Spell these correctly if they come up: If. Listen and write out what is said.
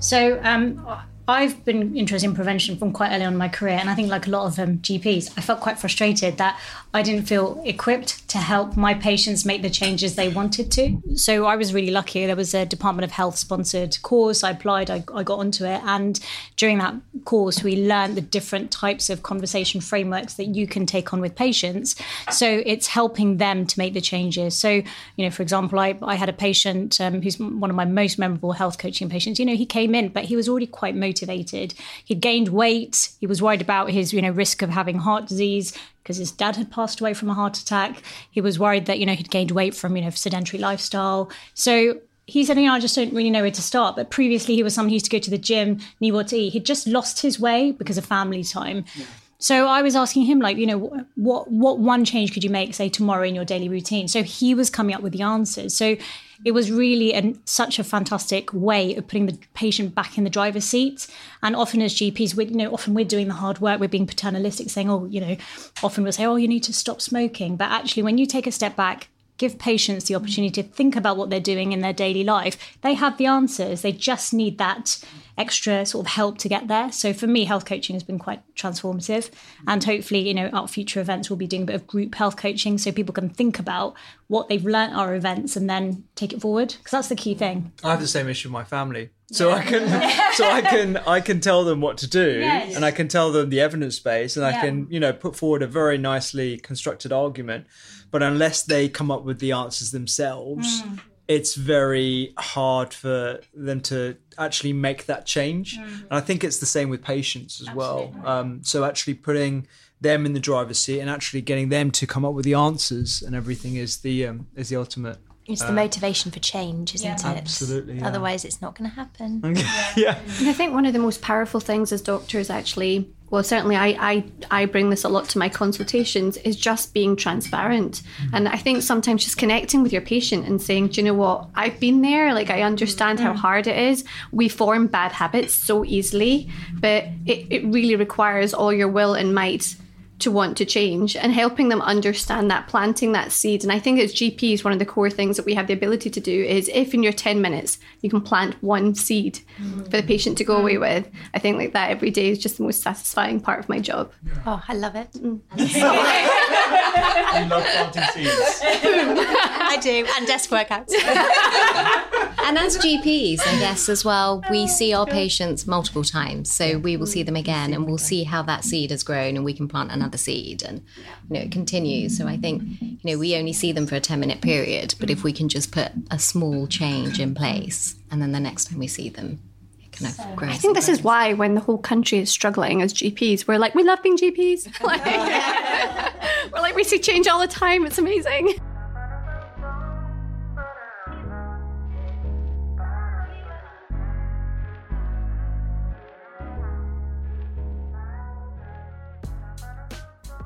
So I've been interested in prevention from quite early on in my career, and I think like a lot of GPs, I felt quite frustrated that I didn't feel equipped to help my patients make the changes they wanted to. So I was really lucky. There was a Department of Health sponsored course. I applied, I got onto it. And during that course, we learned the different types of conversation frameworks that you can take on with patients. So it's helping them to make the changes. So, for example, I had a patient who's one of my most memorable health coaching patients. He came in, but he was already quite motivated. He'd gained weight. He was worried about his, risk of having heart disease because his dad had passed away from a heart attack. He was worried that, he'd gained weight from, sedentary lifestyle. So he said, I just don't really know where to start. But previously he was someone who used to go to the gym, knew what to eat. He'd just lost his way because of family time. Yeah. So I was asking him, what one change could you make, say, tomorrow in your daily routine? So he was coming up with the answers. So it was really such a fantastic way of putting the patient back in the driver's seat. And often as GPs, often we're doing the hard work. We're being paternalistic, saying, often we'll say, you need to stop smoking. But actually, when you take a step back, give patients the opportunity to think about what they're doing in their daily life. They have the answers. They just need that extra sort of help to get there. So for me, health coaching has been quite transformative. And hopefully, our future events will be doing a bit of group health coaching so people can think about what they've learnt at our events and then take it forward. Because that's the key thing. I have the same issue with my family. So I can I can tell them what to do, yes, and I can tell them the evidence base, and I can, put forward a very nicely constructed argument. But unless they come up with the answers themselves, it's very hard for them to actually make that change. And I think it's the same with patients as well. So actually putting them in the driver's seat and actually getting them to come up with the answers and everything is the ultimate. It's the motivation for change, isn't it? Absolutely. Yeah. Otherwise, it's not going to happen. Yeah. And I think one of the most powerful things as doctors actually, certainly I bring this a lot to my consultations, is just being transparent. And I think sometimes just connecting with your patient and saying, do you know what? I've been there. I understand how hard it is. We form bad habits so easily, but it really requires all your will and might to want to change, and helping them understand that, planting that seed. And I think as GPs, one of the core things that we have the ability to do is if in your 10 minutes you can plant one seed for the patient to go away with, I think that every day is just the most satisfying part of my job. Yeah. Oh, I love it. I love planting seeds. I do, and desk workouts. And as GPs, I guess as well, we see our patients multiple times. So we will see them again, and we'll see how that seed has grown, and we can plant another seed, and it continues. So I think we only see them for a 10-minute period, but if we can just put a small change in place, and then the next time we see them, I think this is why when the whole country is struggling as GPs, we're we love being GPs. We're we see change all the time. It's amazing.